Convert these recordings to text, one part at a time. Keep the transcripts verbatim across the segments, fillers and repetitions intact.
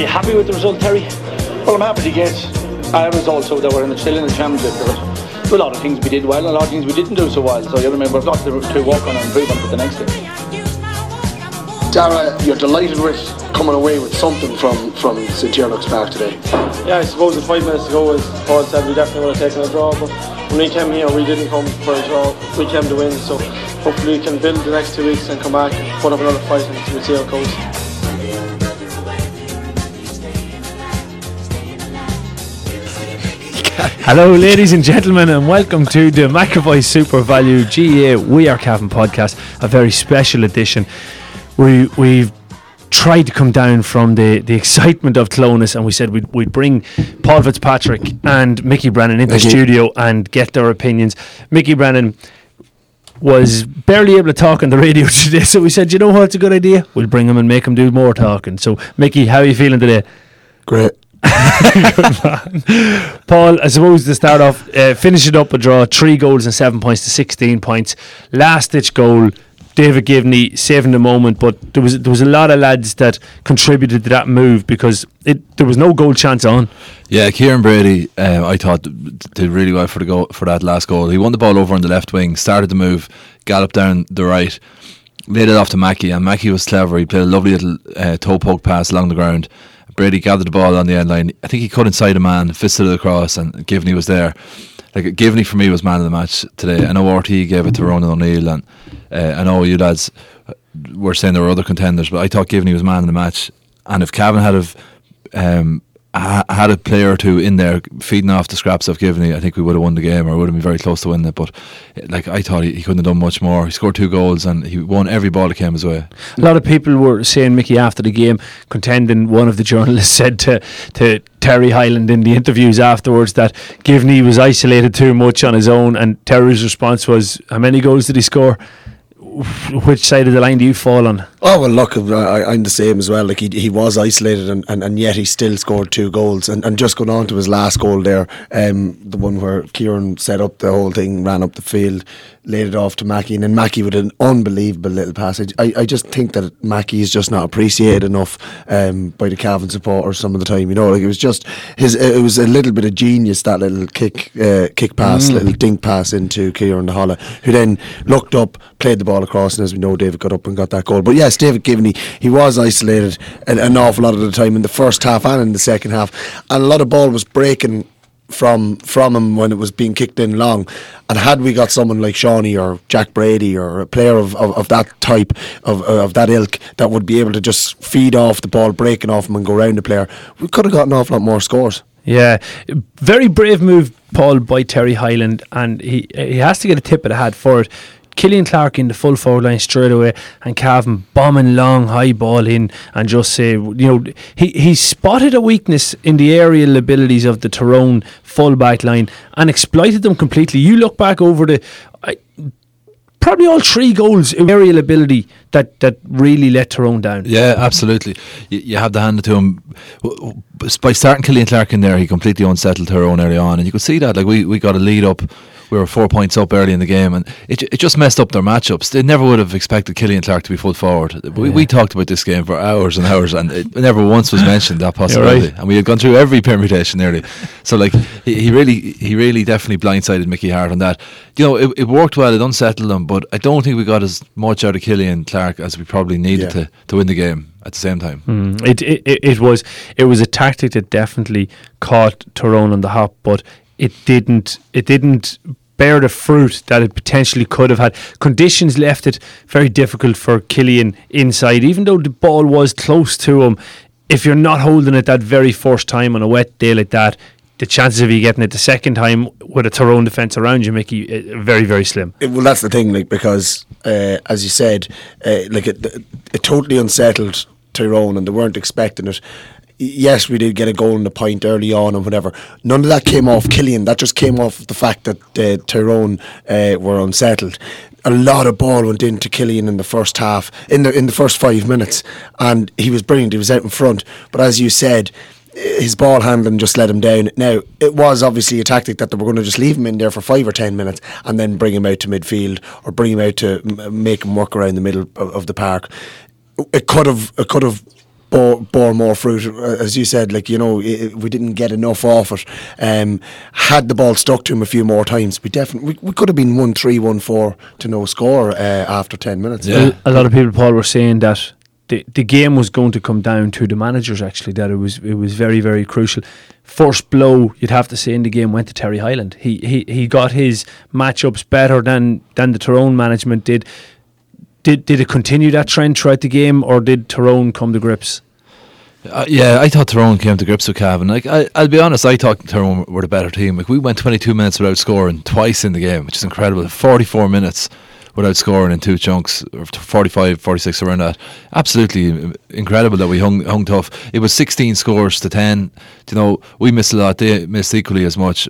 Are you happy with the result, Terry? Well, I'm happy to get a result so that we're in the, still in the championship. There were a lot of things we did well and a lot of things we didn't do so well. So, you know, we've got to, to walk on and improve on for the next day. Dara, you're delighted with coming away with something from, from St Tiernach's Park today. Yeah, I suppose that five minutes ago, as Paul said, we definitely would have taken a draw, but when we came here, we didn't come for a draw, we came to win, so hopefully we can build the next two weeks and come back and put up another fight and we'll see how it goes. Hello ladies and gentlemen, and welcome to the McAvoy Super Value G A We Are Cavan podcast, a very special edition. We, we've tried to come down from the, the excitement of Clonus, and we said we'd, we'd bring Paul Fitzpatrick and Mickey Brennan into Mickey. the studio and get their opinions. Mickey Brennan was barely able to talk on the radio today, so we said, you know what, it's a good idea, we'll bring him and make him do more talking. So Mickey, how are you feeling today? Great. Good man. Paul, I suppose to start off, uh, finish it up a draw, three goals and seven points to sixteen points. Last ditch goal, David Gibney saving the moment, but there was there was a lot of lads that contributed to that move because it there was no goal chance on. Yeah, Kieran Brady, uh, I thought did really well for the goal, for that last goal. He won the ball over on the left wing, started the move, galloped down the right, laid it off to Mackie, and Mackie was clever. He played a lovely little uh, toe poke pass along the ground. Brady gathered the ball on the end line. I think he cut inside a man, fisted it across, and Givney was there. Like Givney for me was man of the match today. I know R T gave it to Ronan O'Neill, and uh, I know you lads were saying there were other contenders, but I thought Givney was man of the match. And if Cavan had have um, had a player or two in there feeding off the scraps of Givney, I think we would have won the game, or would have been very close to winning it. But like I thought, he, he couldn't have done much more. He scored two goals and he won every ball that came his way. A lot of people were saying, Mickey, after the game, contending, one of the journalists said to to Terry Highland in the interviews afterwards that Givney was isolated too much on his own, and Terry's response was, how many goals did he score? Which side of the line do you fall on? Oh, well, look, I, I'm the same as well. Like he, he was isolated, and, and, and yet he still scored two goals. And, and just going on to his last goal there, um, the one where Kieran set up the whole thing, ran up the field, laid it off to Mackie, and then Mackie with an unbelievable little passage. I, I just think that Mackie is just not appreciated enough um, by the Cavan supporters some of the time. You know, like it was just his. It was a little bit of genius, that little kick, uh, kick pass, mm. little dink pass into Kieran the Holla, who then looked up, played the ball across, and as we know, David got up and got that goal. But yes, David Gibney, he was isolated an, an awful lot of the time in the first half and in the second half, and a lot of ball was breaking from from him when it was being kicked in long. And had we got someone like Seanie or Jack Brady or a player of, of, of that type of of that ilk that would be able to just feed off the ball breaking off him and go round the player, we could have got an awful lot more scores. Yeah, very brave move, Paul, by Terry Highland, and he he has to get a tip of the hat for it. Killian Clarke in the full forward line straight away, and Cavan bombing long high ball in, and just say, you know, he, he spotted a weakness in the aerial abilities of the Tyrone full back line and exploited them completely. You look back over the I, probably all three goals, aerial ability that, that really let Tyrone down. Yeah, absolutely. You, you have to hand it to him. By starting Killian Clarke in there, he completely unsettled Tyrone early on, and you could see that. Like we, we got a lead up. We were four points up early in the game, and it it just messed up their matchups. They never would have expected Killian Clarke to be full forward. We yeah. we talked about this game for hours and hours, and it never once was mentioned, that possibility. Right. And we had gone through every permutation nearly. So like he, he really he really definitely blindsided Mickey Harte on that. You know, it, it worked well, it unsettled him, but I don't think we got as much out of Killian Clarke as we probably needed yeah. to, to win the game. At the same time, mm, it, it it was it was a tactic that definitely caught Tyrone on the hop, but it didn't it didn't bear the fruit that it potentially could have had. Conditions left it very difficult for Killian inside, even though the ball was close to him. If you're not holding it that very first time on a wet day like that, the chances of you getting it the second time with a Tyrone defence around you, Mickey, are very, very slim. It, well, that's the thing, like because uh, as you said, uh, like it, it totally unsettled Tyrone, and they weren't expecting it. Yes, we did get a goal in the point early on and whatever. None of that came off Killian. That just came off the fact that uh, Tyrone uh, were unsettled. A lot of ball went into Killian in the first half, in the in the first five minutes, and he was brilliant. He was out in front, but as you said, his ball handling just let him down. Now, it was obviously a tactic that they were going to just leave him in there for five or ten minutes and then bring him out to midfield or bring him out to m- make him work around the middle of, of the park. It could have, it could have bore, bore more fruit, as you said. Like, you know, it, we didn't get enough off it. Um, had the ball stuck to him a few more times, we definitely we, we could have been one three, one four to no score uh, after ten minutes. Yeah. A lot of people, Paul, were saying that the the game was going to come down to the managers. Actually, that it was it was very very crucial. First blow, you'd have to say, in the game went to Terry Highland. He he he got his matchups better than than the Tyrone management did. Did did it continue that trend throughout the game, or did Tyrone come to grips? Uh, yeah, I thought Tyrone came to grips with Cavan. Like, I, I'll be honest, I thought Tyrone were the better team. Like, we went twenty-two minutes without scoring twice in the game, which is incredible. forty-four minutes without scoring in two chunks, or forty-five, forty-six around that. Absolutely incredible that we hung hung tough. It was sixteen scores to ten. You know, we missed a lot, they missed equally as much.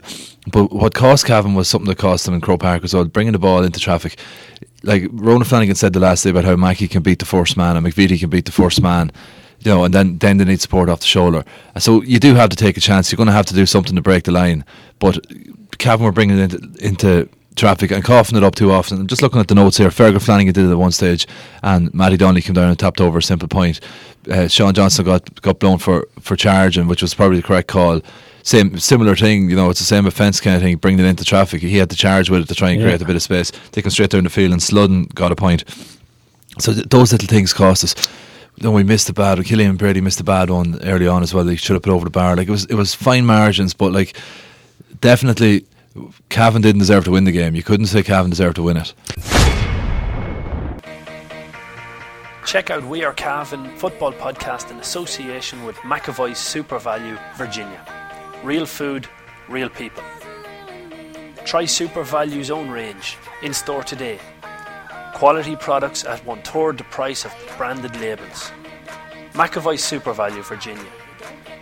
But what cost Cavan was something that cost them in Croke Park as well, bringing the ball into traffic. Like, Ronan Flanagan said the last day about how Mackie can beat the first man and McVeety can beat the first man, you know, and then, then they need support off the shoulder. And so you do have to take a chance. You're going to have to do something to break the line. But Cavan were bringing it into... into traffic and coughing it up too often. I'm just looking at the notes here. Fergal Flanagan did it at one stage, and Matty Donnelly came down and tapped over a simple point. Uh, Sean Johnston got got blown for for charging, which was probably the correct call. Same similar thing, you know, it's the same offence kind of thing, bringing it into traffic. He had to charge with it to try and yeah. create a bit of space. Taken straight down the field, and Sludden got a point. So th- those little things cost us. Then we missed the bad one. Killian Brady missed the bad one early on as well. They should have put over the bar. Like, it was it was fine margins, but like definitely. Cavan didn't deserve to win the game. You couldn't say Cavan deserved to win it. Check out We Are Cavan football podcast in association with McAvoy Super Value, Virginia. Real food, real people. Try Super Value's own range in store today. Quality products at one third the price of branded labels. McAvoy Super Value, Virginia.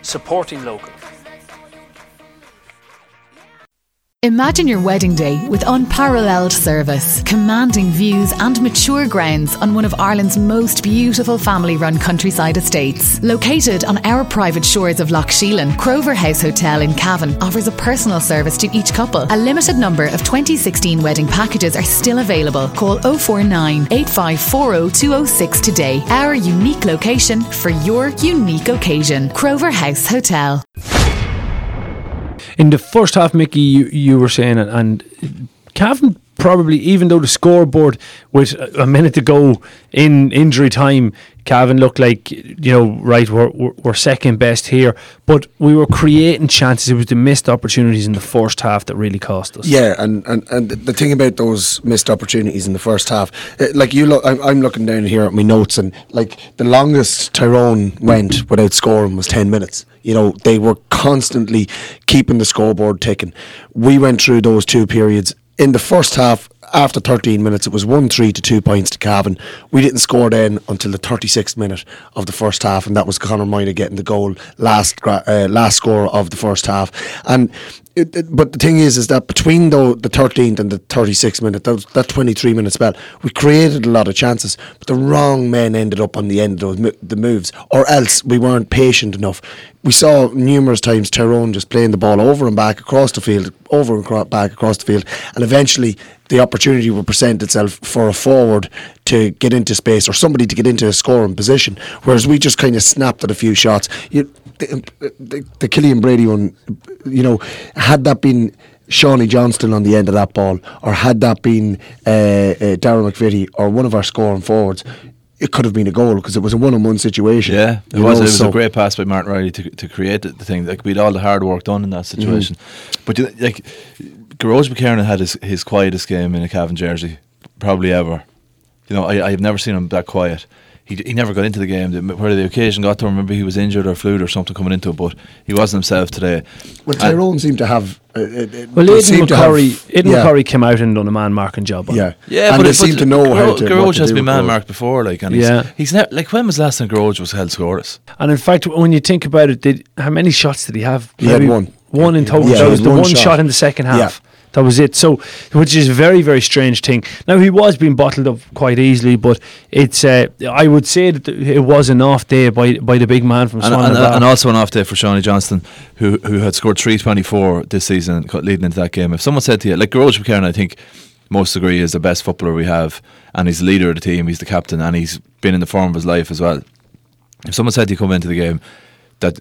Supporting local. Imagine your wedding day with unparalleled service, commanding views and mature grounds on one of Ireland's most beautiful family-run countryside estates. Located on our private shores of Loch Sheelan, Crover House Hotel in Cavan offers a personal service to each couple. A limited number of twenty sixteen wedding packages are still available. Call oh four nine, eight five four oh, two oh six today. Our unique location for your unique occasion. Crover House Hotel. In the first half, Mickey, you, you were saying, and, and Cavan probably, even though the scoreboard with a minute to go in injury time, Cavan looked like, you know, right, we're, we're second best here. But we were creating chances. It was the missed opportunities in the first half that really cost us. Yeah, and, and, and the thing about those missed opportunities in the first half, like, you look, I'm, I'm looking down here at my notes, and like the longest Tyrone went without scoring was ten minutes. You know, they were constantly keeping the scoreboard ticking. We went through those two periods. In the first half, after thirteen minutes, it was one three to two points to Cavan. We didn't score then until the thirty-sixth minute of the first half, and that was Conor Minor getting the goal, last uh, last score of the first half. And it, it, but the thing is, is that between though the thirteenth and the thirty-sixth minute, that, that twenty-three minute spell, we created a lot of chances, but the wrong men ended up on the end of those the moves, or else we weren't patient enough. We saw numerous times Tyrone just playing the ball over and back across the field, over and cro- back across the field, and eventually the opportunity will present itself for a forward to get into space or somebody to get into a scoring position, whereas we just kind of snapped at a few shots. You, the, the, the Killian Brady one, you know, had that been Seanie Johnston on the end of that ball, or had that been uh, uh, Darren McVeety or one of our scoring forwards, it could have been a goal, because it was a one-on-one situation. Yeah, it was. Know, it was so. a great pass by Martin Reilly to to create the, the thing. Like, we had all the hard work done in that situation. Mm. But you know, like, Gearóid McKiernan had his, his quietest game in a Cavan jersey probably ever. You know, I I've never seen him that quiet. He he never got into the game. Where the occasion got to him, maybe he was injured or flued or something coming into it, but he wasn't himself today. Well, Tyrone and seemed to have. Uh, it, well, Aidan McCrory, Aidan yeah. McCrory came out and done a man marking job. On yeah, him. yeah, and but they seemed to know Gearóid, how to. Gearóid has been man marked before, like, and yeah. he's, he's never, like, when was the last time Gearóid was held scoreless? And in fact, when you think about it, did how many shots did he have? He maybe had one, one in total. Yeah, that was the one, one shot. shot in the second half. Yeah. That was it. So, which is a very, very strange thing. Now, he was being bottled up quite easily, but it's. Uh, I would say that it was an off day by by the big man from Swan. And, and, and also an off day for Seanie Johnston, who who had scored three twenty-four this season leading into that game. If someone said to you, like, Gearóid McKiernan, I think most agree is the best footballer we have, and he's the leader of the team, he's the captain, and he's been in the form of his life as well. if someone said to you come into the game that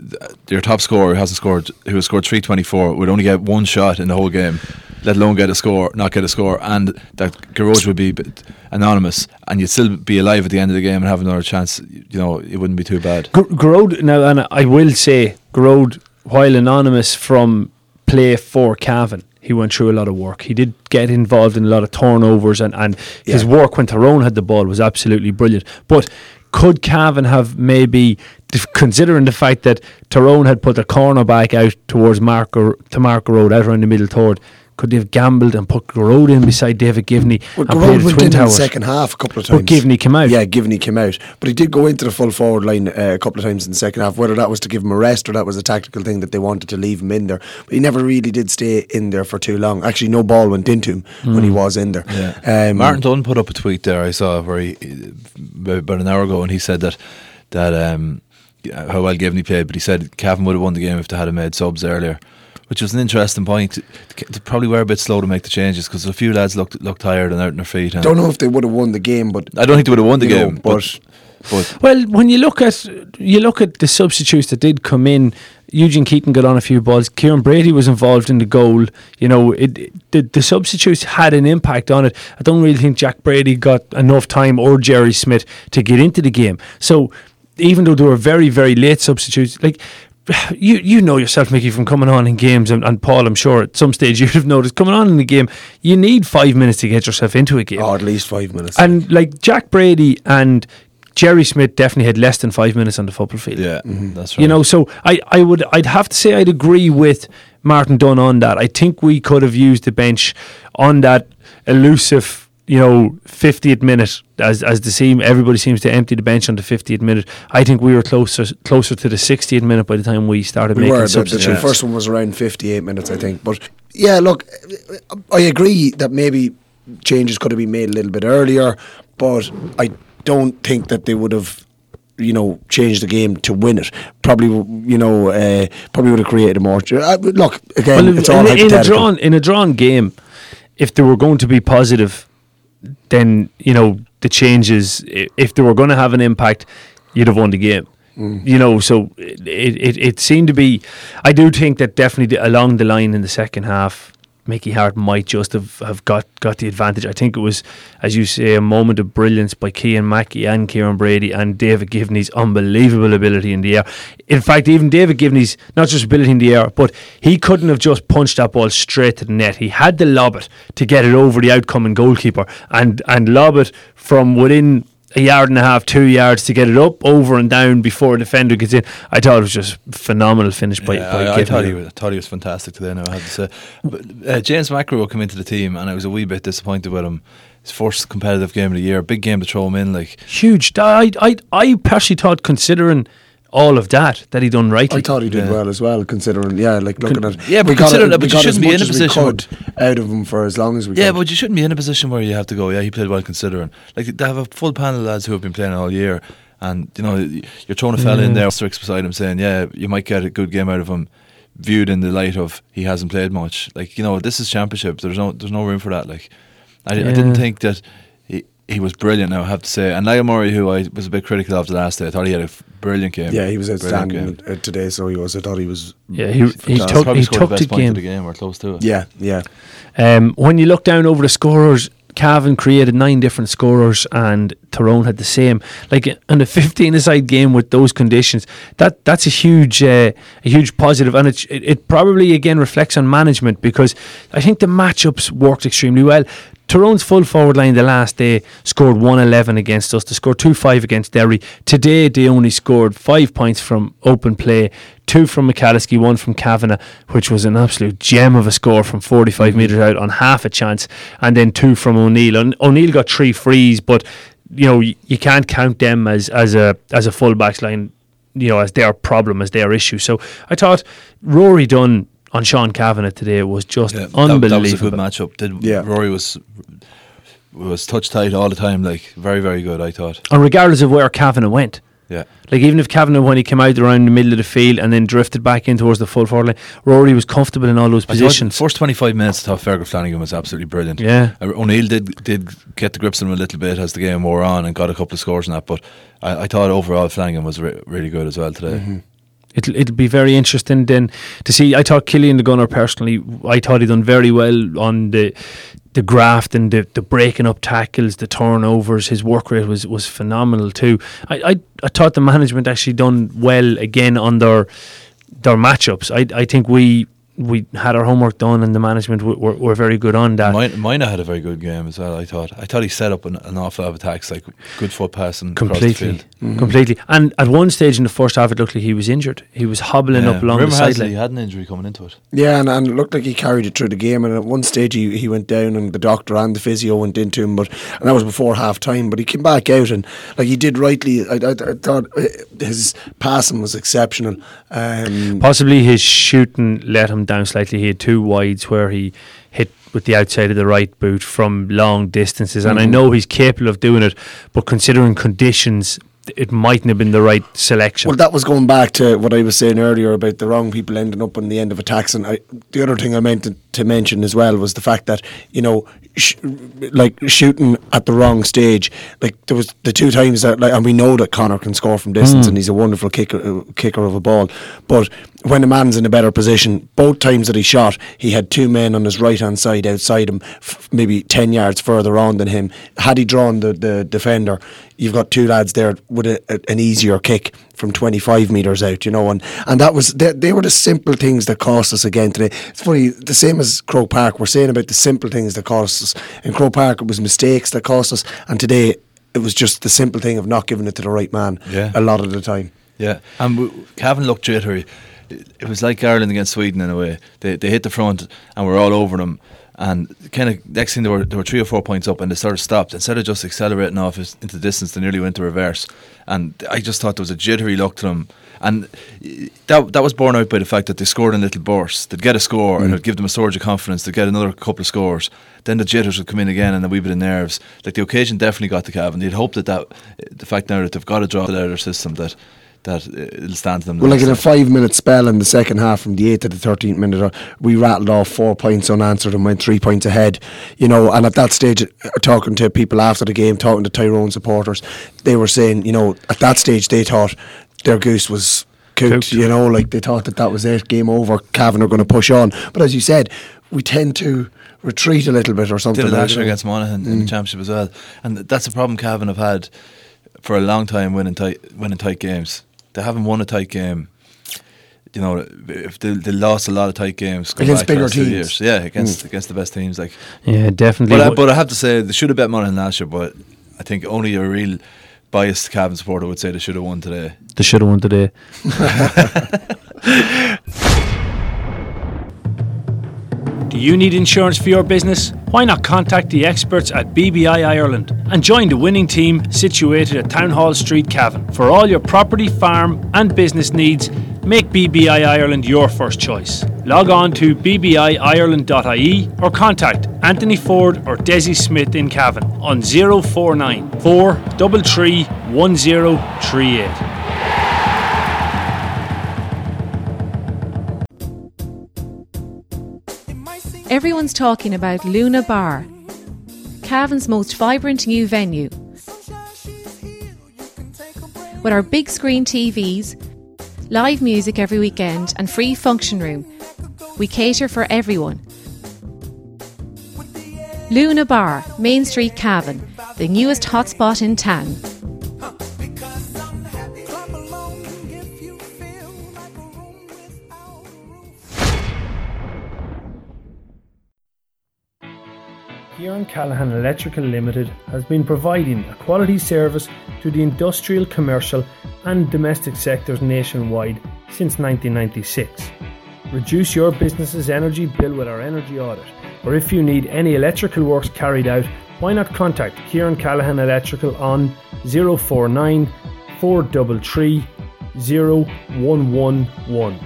your top scorer who hasn't scored, who has scored three twenty-four, would only get one shot in the whole game, let alone get a score, not get a score, and that Gearóid would be anonymous, and you'd still be alive at the end of the game and have another chance, you know, it wouldn't be too bad. Gearóid, now, and I will say, Gearóid, while anonymous from play for Cavan, he went through a lot of work. He did get involved in a lot of turnovers, and, and yeah. his work when Tyrone had the ball was absolutely brilliant. But could Cavan have maybe, considering the fact that Tyrone had put a corner back out towards Mark to Mark Gearóid out around the middle third, could they have gambled and put Gearóid in beside David Gibney? Well, and Gearóid went in the second half a couple of times. But Gibney came out. Yeah, Gibney came out. But he did go into the full forward line uh, a couple of times in the second half, whether that was to give him a rest or that was a tactical thing that they wanted to leave him in there. But he never really did stay in there for too long. Actually, no ball went into him mm. when he was in there. Yeah. Um, Martin Dunn put up a tweet there I saw where he, about an hour ago, and he said that, that um, how well Gibney played, but he said Cavan would have won the game if they had made subs earlier. Which was an interesting point. They probably were a bit slow to make the changes because a few lads looked looked tired and out on their feet. I don't know if they would have won the game, but I don't think they would have won the game. Know, but, but well, when you look at you look at the substitutes that did come in, Eugene Keating got on a few balls. Kieran Brady was involved in the goal. You know, it, it the, the substitutes had an impact on it. I don't really think Jack Brady got enough time or Jerry Smith to get into the game. So even though they were very very late substitutes, like. You you know yourself, Mickey, from coming on in games, and, and Paul, I'm sure at some stage you'd have noticed, coming on in the game, you need five minutes to get yourself into a game. Oh, at least five minutes. And like Jack Brady and Jerry Smith definitely had less than five minutes on the football field. Yeah, mm-hmm. That's right. You know, so I, I would I'd have to say I'd agree with Martin Dunn on that. I think we could have used the bench on that elusive, you know, fiftieth minute, as as the seam, everybody seems to empty the bench on the fiftieth minute. I think we were closer closer to the sixtieth minute by the time we started we making were, substitutions. The, the first one was around fifty-eight minutes, I think. But yeah, look, I agree that maybe changes could have been made a little bit earlier, but I don't think that they would have, you know, change the game to win it. Probably, you know, uh, probably would have created a more. Uh, look, again, well, it's in, all in, hypothetical. In a drawn in a drawn game, if they were going to be positive, then, you know, the changes, if they were going to have an impact, you'd have won the game. Mm. You know, so it, it it seemed to be, I do think that definitely along the line in the second half, Mickey Harte might just have, have got, got the advantage. I think it was, as you say, a moment of brilliance by Keane Mackie and Kieran Brady and David Gibney's unbelievable ability in the air. In fact, even David Gibney's, not just ability in the air, but he couldn't have just punched that ball straight to the net. He had to lob it to get it over the outcoming goalkeeper and, and lob it from within a yard and a half, two yards to get it up, over and down before a defender gets in. I thought it was just phenomenal finish by, yeah, by I, I thought he was, I thought he was fantastic today. Now I have to say, but, uh, James McRae came into the team, and I was a wee bit disappointed with him. His first competitive game of the year, big game to throw him in, like huge. I I I personally thought, considering all of that that he done rightly, I thought he did yeah. well as well, considering yeah like looking Con- at yeah but considering that, but you shouldn't be in a position we could out of him for as long as we yeah, could yeah but you shouldn't be in a position where you have to go yeah he played well considering, like, they have a full panel of lads who have been playing all year, and you know you're throwing a fella mm. in there six beside him saying yeah you might get a good game out of him, viewed in the light of he hasn't played much, like, you know, this is championship, there's no there's no room for that. Like I, yeah. I didn't think that he, he was brilliant now, I have to say. And Niall Murray, who I was a bit critical of the last day, I thought he had a f- brilliant game. Yeah, he was outstanding today, so he was. I thought he was. Yeah, he, he took, he took the, the game. Of the game or close to it. Yeah, yeah. Um, when you look down over the scorers, Cavan created nine different scorers, and Tyrone had the same. Like in a fifteen-a-side game with those conditions, that that's a huge, uh, a huge positive, and it, it it probably again reflects on management, because I think the matchups worked extremely well. Tyrone's full forward line the last day scored one eleven against us. They scored two five against Derry. Today they only scored five points from open play, two from McAlliskey, one from Cavanagh, which was an absolute gem of a score from forty-five mm-hmm. metres out on half a chance, and then two from O'Neill. O- O'Neill got three frees, but you know y- you can't count them as as a as a full-backs line, you know, as their problem, as their issue. So I thought Rory Dunn on Sean Cavanagh today was just yeah, unbelievable. That, that was a good matchup. Did, yeah. Rory was was touch tight all the time, like very, very good, I thought. And regardless of where Cavanagh went, Yeah. Like, even if Cavanagh, when he came out around the middle of the field and then drifted back in towards the full forward line, Rory was comfortable in all those positions. The first twenty-five minutes, I thought Fergal Flanagan was absolutely brilliant. Yeah. Uh, O'Neill did did get the grips on him a little bit as the game wore on and got a couple of scores in that, but I, I thought overall Flanagan was re- really good as well today. Mm-hmm. It'll, it'll be very interesting then to see. I thought Killian the Gunner personally, I thought he done very well on the the graft and the, the breaking up tackles, the turnovers. His work rate was, was phenomenal too. I, I I thought the management actually done well again on their their matchups. I I think we we had our homework done and the management w- were, were very good on that. Minor, Minor had a very good game as well. I thought I thought he set up an, an awful lot of attacks, like good foot passing completely across the field. Mm-hmm. completely and at one stage in the first half it looked like he was injured. He was hobbling yeah. up along Remember the sideline. He had an injury coming into it, yeah and, and it looked like he carried it through the game, and at one stage he, he went down and the doctor and the physio went into him, but and that was before half time, but he came back out and like he did rightly. I, I, I thought his passing was exceptional. Um, possibly his shooting let him down slightly. He had two wides where he hit with the outside of the right boot from long distances, and mm. I know he's capable of doing it, but considering conditions it mightn't have been the right selection. Well, that was going back to what I was saying earlier about the wrong people ending up on the end of attacks. And I, the other thing I meant to, to mention as well was the fact that, you know, sh- like shooting at the wrong stage. Like there was the two times that, like, and we know that Conor can score from distance mm. and he's a wonderful kicker, uh, kicker of a ball. But when a man's in a better position, both times that he shot, he had two men on his right hand side outside him, f- maybe ten yards further on than him. Had he drawn the, the defender, you've got two lads there with a, a, an easier kick from twenty-five metres out, you know, and, and that was, they, they were the simple things that cost us again today. It's funny, the same as Croke Park, we're saying about the simple things that cost us. In Croke Park, it was mistakes that cost us, and today it was just the simple thing of not giving it to the right man yeah. a lot of the time. Yeah, and w- Cavan looked jittery. It was like Ireland against Sweden in a way. They they hit the front and were all over them. And kind of next thing, they were, they were three or four points up, and they sort of stopped. Instead of just accelerating off into the distance, they nearly went to reverse. And I just thought there was a jittery look to them. And that that was borne out by the fact that they scored in little bursts. They'd get a score mm. and it would give them a surge of confidence. They'd get another couple of scores. Then the jitters would come in again and a wee bit of nerves. Like the occasion definitely got to Cavan. They'd hoped that, that the fact now that they've got to draw it out of their system that that it'll stand to them. Well, like in a five minute spell in the second half from the eighth to the thirteenth minute, we rattled off four points unanswered and went three points ahead, you know. And at that stage, talking to people after the game, talking to Tyrone supporters, they were saying, you know, at that stage they thought their goose was cooked, cooked. You know, like they thought that that was it, game over, Cavan are going to push on. But as you said, we tend to retreat a little bit or something. Did it last year against Monaghan mm. in the championship as well, and that's a problem Cavan have had for a long time, winning tight, winning tight games. They haven't won a tight game, you know. If they, they lost a lot of tight games against bigger teams, years. yeah, against mm. against the best teams, like yeah, definitely. But I, but I have to say they should have bet Monaghan last year. But I think only a real biased Cavan supporter would say they should have won today. They should have won today. Do you need insurance for your business? Why not contact the experts at B B I Ireland and join the winning team situated at Town Hall Street, Cavan. For all your property, farm and business needs, make B B I Ireland your first choice. Log on to b b i ireland dot i e or contact Anthony Ford or Desi Smith in Cavan on oh four nine, four three three, one oh three eight. Everyone's talking about Luna Bar, Cavan's most vibrant new venue. With our big screen T Vs, live music every weekend and free function room, we cater for everyone. Luna Bar, Main Street Cavan, the newest hotspot in town. Kieran Callaghan Electrical Limited has been providing a quality service to the industrial, commercial and domestic sectors nationwide since nineteen ninety-six. Reduce your business's energy bill with our energy audit, or if you need any electrical works carried out, why not contact Kieran Callaghan Electrical on oh four nine, four three three, oh one one one.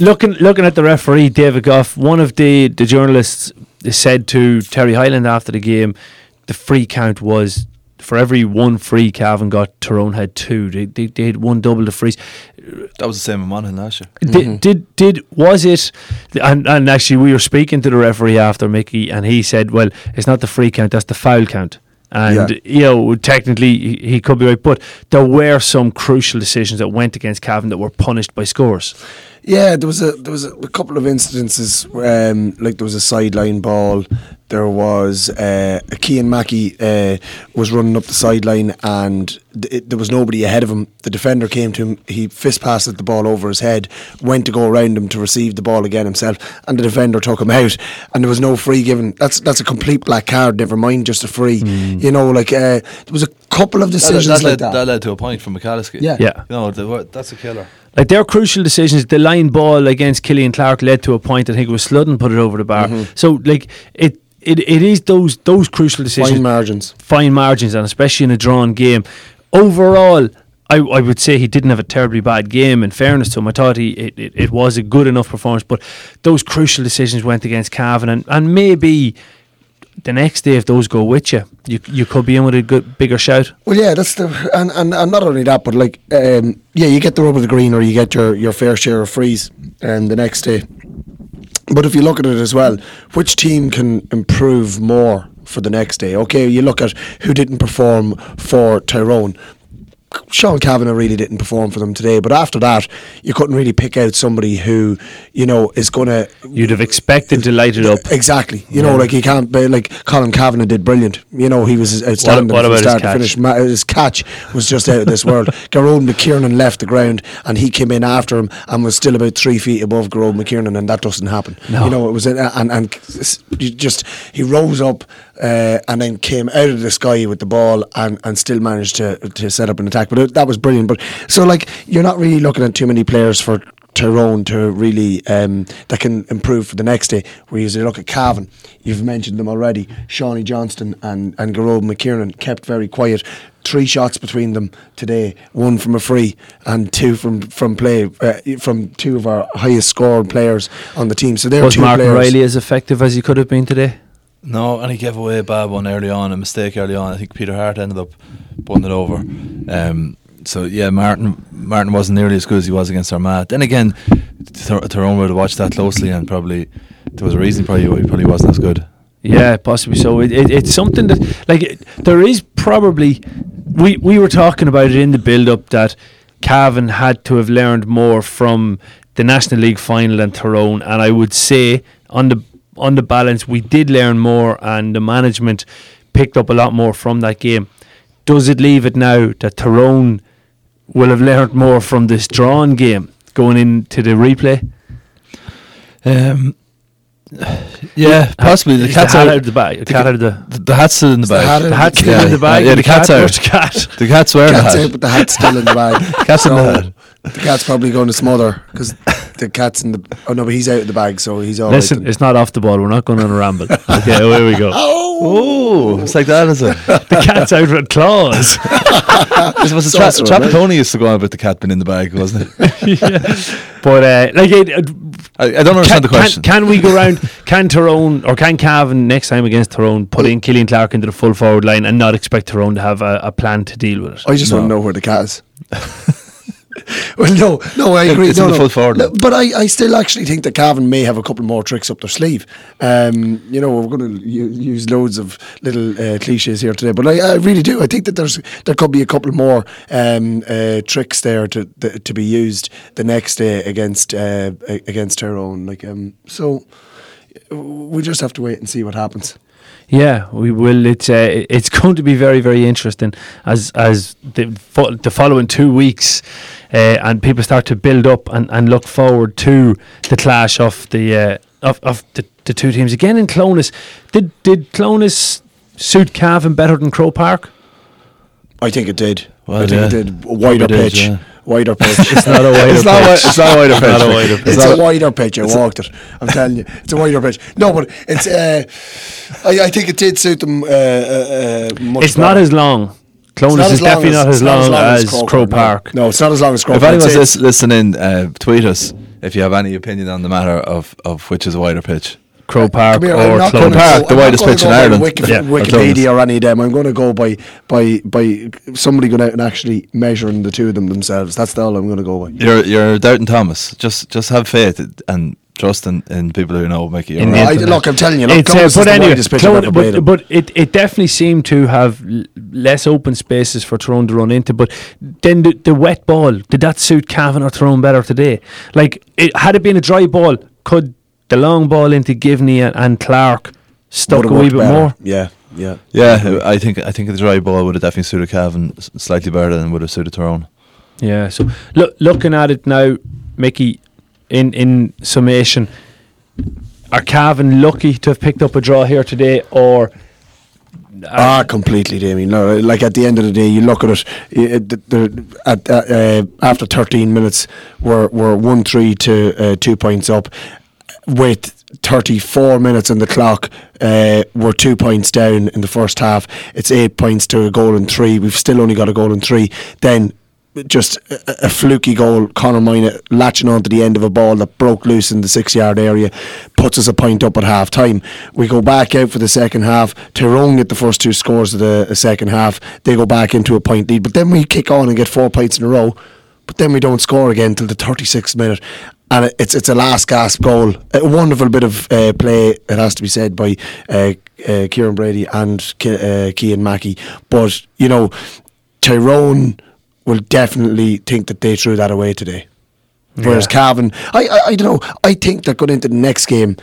Looking looking at the referee, David Goff, one of the, the journalists said to Terry Highland after the game, the free count was, for every one free Cavan got, Tyrone had two. They, they they had one double the frees. That was the same with Monaghan last year. Did, mm-hmm. did did was it? And and actually, we were speaking to the referee after, Mickey, and he said, "Well, it's not the free count; that's the foul count." And yeah. you know, technically, he, he could be right, but there were some crucial decisions that went against Cavan that were punished by scores. Yeah, there was a there was a, a couple of incidences. Um, like there was a sideline ball. There was uh, Cian Mackie uh, was running up the sideline, and th- it, there was nobody ahead of him. The defender came to him. He fist passed the ball over his head, went to go around him to receive the ball again himself, and the defender took him out. And there was no free given. That's that's a complete black card. Never mind just a free. Mm. You know, like uh, there was a couple of decisions that, that, that, like led, that. that led to a point from McAlliskey. Yeah, yeah. No, they were, that's a killer. Like, their crucial decisions, the line ball against Killian Clarke led to a point. I think it was Sludden put it over the bar. Mm-hmm. So, like, it, it, it is those those crucial decisions. Fine margins. Fine margins, and especially in a drawn game. Overall, I, I would say he didn't have a terribly bad game, in fairness to him. I thought he it, it, it was a good enough performance, but those crucial decisions went against Cavan, and, and maybe the next day, if those go with you, you you could be in with a good bigger shout. Well, yeah, that's the and, and, and not only that, but like um, yeah, you get the rub of the green, or you get your, your fair share of frees, and um, the next day. But if you look at it as well, which team can improve more for the next day? Okay, you look at who didn't perform for Tyrone. Sean Cavanagh really didn't perform for them today, but after that, you couldn't really pick out somebody who, you know, is going to... You'd have expected to light it up. Exactly. You yeah. know, like, you can't... Be, like, Colin Kavanagh did brilliant. You know, he was outstanding what, what from start to finish. Ma- his catch was just out of this world. Gearóid McKiernan left the ground, and he came in after him and was still about three feet above Gearóid McKiernan, and that doesn't happen. No. You know, it was... In, and, and just... He rose up uh, and then came out of the sky with the ball and, and still managed to, to set up an attack. But it, that was brilliant. But so, like, you're not really looking at too many players for Tyrone to really um, that can improve for the next day. Whereas you look at Cavan, you've mentioned them already. Seanie Johnston and and Gearóid McKiernan kept very quiet. Three shots between them today, one from a free and two from from play uh, from two of our highest scored players on the team. So they're was two Martin players. Reilly as effective as he could have been today? No, and he gave away a bad one early on, a mistake early on. I think Peter Harte ended up putting it over. Um, so yeah, Martin Martin wasn't nearly as good as he was against Armagh. Then again, Tyrone would have watched that closely, and probably there was a reason probably he probably wasn't as good. Yeah, possibly so. It, it, it's something that, like, it, there is probably we we were talking about it in the build-up that Cavan had to have learned more from the National League final and Tyrone, and I would say on the on the balance we did learn more, and the management picked up a lot more from that game. Does it leave it now that Tyrone will have learned more from this drawn game going into the replay? Um, yeah, possibly. The cat's out of the bag. The hat's still in the bag. The hat's still in the bag. Yeah, the cat's out. The cat's wearing the hat. But the hat's still in the bag. Cat's in the hat. The cat's probably going to smother because the cat's in the. Oh no, but he's out of the bag, so he's all. Listen, right, it's not off the ball. We're not going on a ramble. Okay, away we go. Oh, it's like that, isn't it? The cat's out with claws. This was a tra- tra- right? Trapattoni used to go on about the cat being in the bag, wasn't it? Yeah. But uh, like, it, uh, I, I don't understand can, the question. Can, can we go round? Can Tyrone or can Cavan next time against Tyrone put in Killian Clarke into the full forward line and not expect Tyrone to have a, a plan to deal with it? I just no. want to know where the cat is. Well, no, no, I agree. It's no, in the full forward. No, but I, I still actually think that Cavan may have a couple more tricks up their sleeve. Um, you know, we're going to u- use loads of little uh, cliches here today, but I, I really do. I think that there's there could be a couple more um, uh, tricks there to the, to be used the next day against uh, against Tyrone. Like, um, so we just have to wait and see what happens. Yeah, we will. It's uh, it's going to be very, very interesting as as the fo- the following two weeks, uh, and people start to build up and, and look forward to the clash of the uh, of of the, the two teams again in Clonus. Did did Clonus suit Cavan better than Crow Park? I think it did. Well, I think yeah. it did. A wider it pitch. Is, yeah. Wider pitch. It's not a wider it's pitch. Not wi- it's not a wider pitch. Not a wider pitch. It's, it's a wider pitch. I walked it. I'm telling you, it's a wider pitch. No, but it's. Uh, I, I think it did suit them uh, uh, much. It's better. Not as long. Clonus is definitely not as long as Crow Park. No, it's not as long as Crow Park. If anyone's lis- listening, uh, tweet us if you have any opinion on the matter of, of which is a wider pitch. Crow Park here, or Clonus Park, the widest pitch in Ireland. Wiki, yeah, Wikipedia or, or any of them. I'm going to go by by by somebody going out and actually measuring the two of them themselves. That's all I'm going to go by. You're you're doubting Thomas. Just just have faith and trust in, in people who know Mickey. Right. I, look, I'm telling you, look, uh, but, anyway, Clon- but, but it, it definitely seemed to have l- less open spaces for Tyrone to run into. But then the, the wet ball, did that suit Cavan or Tyrone better today? Like, it, had it been a dry ball, could the long ball into Gibney and, and Clarke stuck a wee bit better. more? Yeah, yeah, yeah. I think I think the dry ball would have definitely suited Cavan slightly better than would have suited Tyrone. Yeah. So look, looking at it now, Mickey. In in summation, are Cavan lucky to have picked up a draw here today, or ah, uh, completely, Damien? No, like at the end of the day, you look at it. it the, the, at, uh, after thirteen minutes, we're we're one three to uh, two points up. With thirty-four minutes on the clock, uh, we're two points down in the first half. It's eight points to a goal and three. We've still only got a goal and three. Then. Just a, a fluky goal, Conor Minor latching onto the end of a ball that broke loose in the six yard area, puts us a point up at half time. We go back out for the second half. Tyrone get the first two scores of the, the second half. They go back into a point lead, but then we kick on and get four points in a row, but then we don't score again till the thirty-sixth minute. And it's it's a last gasp goal. A wonderful bit of uh, play, it has to be said, by uh, uh, Kieran Brady and Ke- uh, Keane Mackie. But you know, Tyrone will definitely think that they threw that away today. Yeah. Whereas Cavan, I, I I don't know, I think that going into the next game,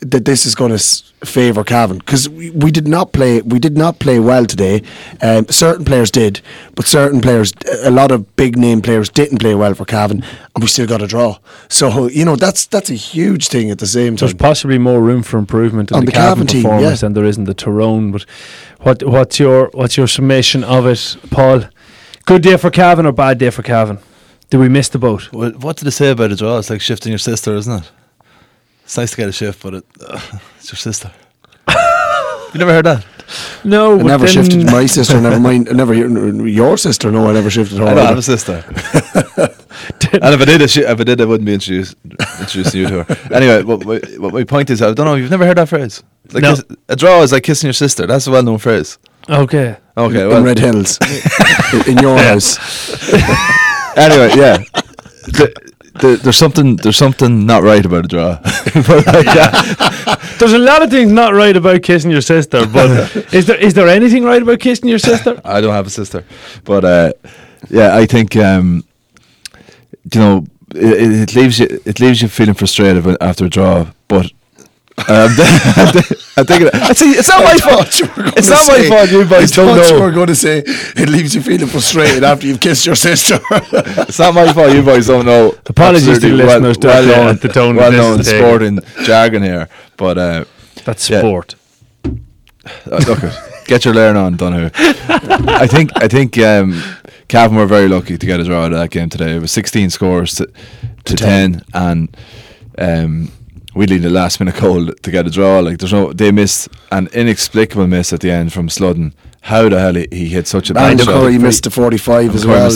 that this is going to s- favour Cavan, because we, we did not play we did not play well today. Um, certain players did, but certain players, a lot of big name players didn't play well for Cavan, and we still got a draw. So you know, that's that's a huge thing at the same time. There's possibly more room for improvement in on the, the Cavan, Cavan team, performance yeah. than there is in the Tyrone. But what what's your what's your summation of it, Paul? Good day for Cavan or bad day for Cavan? Did we miss the boat? Well, what did they say about a draw? It's like shifting your sister, isn't it? It's nice to get a shift, but it, uh, it's your sister. You never heard that? No. I never shifted my sister, never mind. I never your sister, no, I never shifted her. I don't either. Have a sister. And if I did, if I did, I wouldn't be introducing you to her. Anyway, what my, what my point is, I don't know, you've never heard that phrase. It's like no. kiss, a draw is like kissing your sister. That's a well-known phrase. Okay. Okay. In, well, in Red Hills, in your house. Anyway, yeah. The, the, there's something. There's something not right about a draw. But like, yeah. There's a lot of things not right about kissing your sister. But is there is there anything right about kissing your sister? I don't have a sister, but uh, yeah, I think um, you know it, it leaves you. It leaves you feeling frustrated after a draw, but. um, I think it, I see, it's not my fault. It's not say, my fault. You boys don't know. You were going to say it leaves you feeling frustrated after you've kissed your sister. It's not my fault. You boys don't know. Apologies to well, listeners. Well, well, well, the tone well known sporting jargon here, but uh, that's sport. Yeah. Uh, look, get your learn on, Donahue. I think. I think. Um, Cavan were very lucky to get a draw out of that game today. It was sixteen scores to, to ten, and. Um, We need a last minute goal to get a draw. Like there's no, they missed an inexplicable miss at the end from Sludden. How the hell he, he hit such a bad shot? McCrory missed the forty-five as well.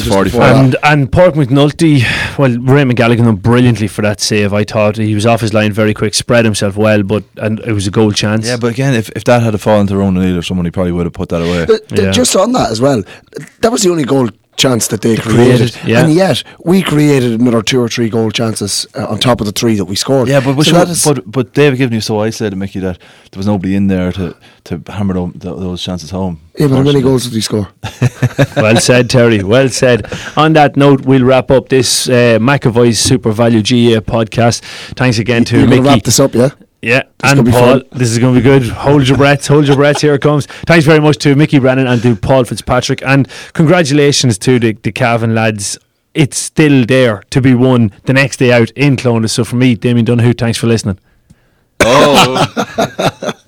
And and Pádraig McNulty, well, Ray McGallaghan done brilliantly for that save. I thought he was off his line very quick, spread himself well, but and it was a goal chance. Yeah, but again, if, if that had fallen to Ronan O'Neill or someone, he probably would have put that away. The, the, yeah. Just on that as well, that was the only goal chance that they, they created, created yeah. and yet we created another two or three goal chances uh, on top of the three that we scored. Yeah, but so was, but, but David Gibney was so isolated, Mickey, that there was nobody in there to, to hammer them, th- those chances home. Yeah, but how many goals did he score? Well said, Terry. Well said. On that note, we'll wrap up this uh, McAvoy's Super Value G A A podcast. Thanks again to You're Mickey. Wrap this up, yeah. Yeah, this and Paul, this is going to be good. Hold your breaths, hold your breaths, here it comes. Thanks very much to Mickey Brennan and to Paul Fitzpatrick, and congratulations to the, the Cavan lads. It's still there to be won the next day out in Clonus. So for me, Damien Dunhue, thanks for listening. Oh.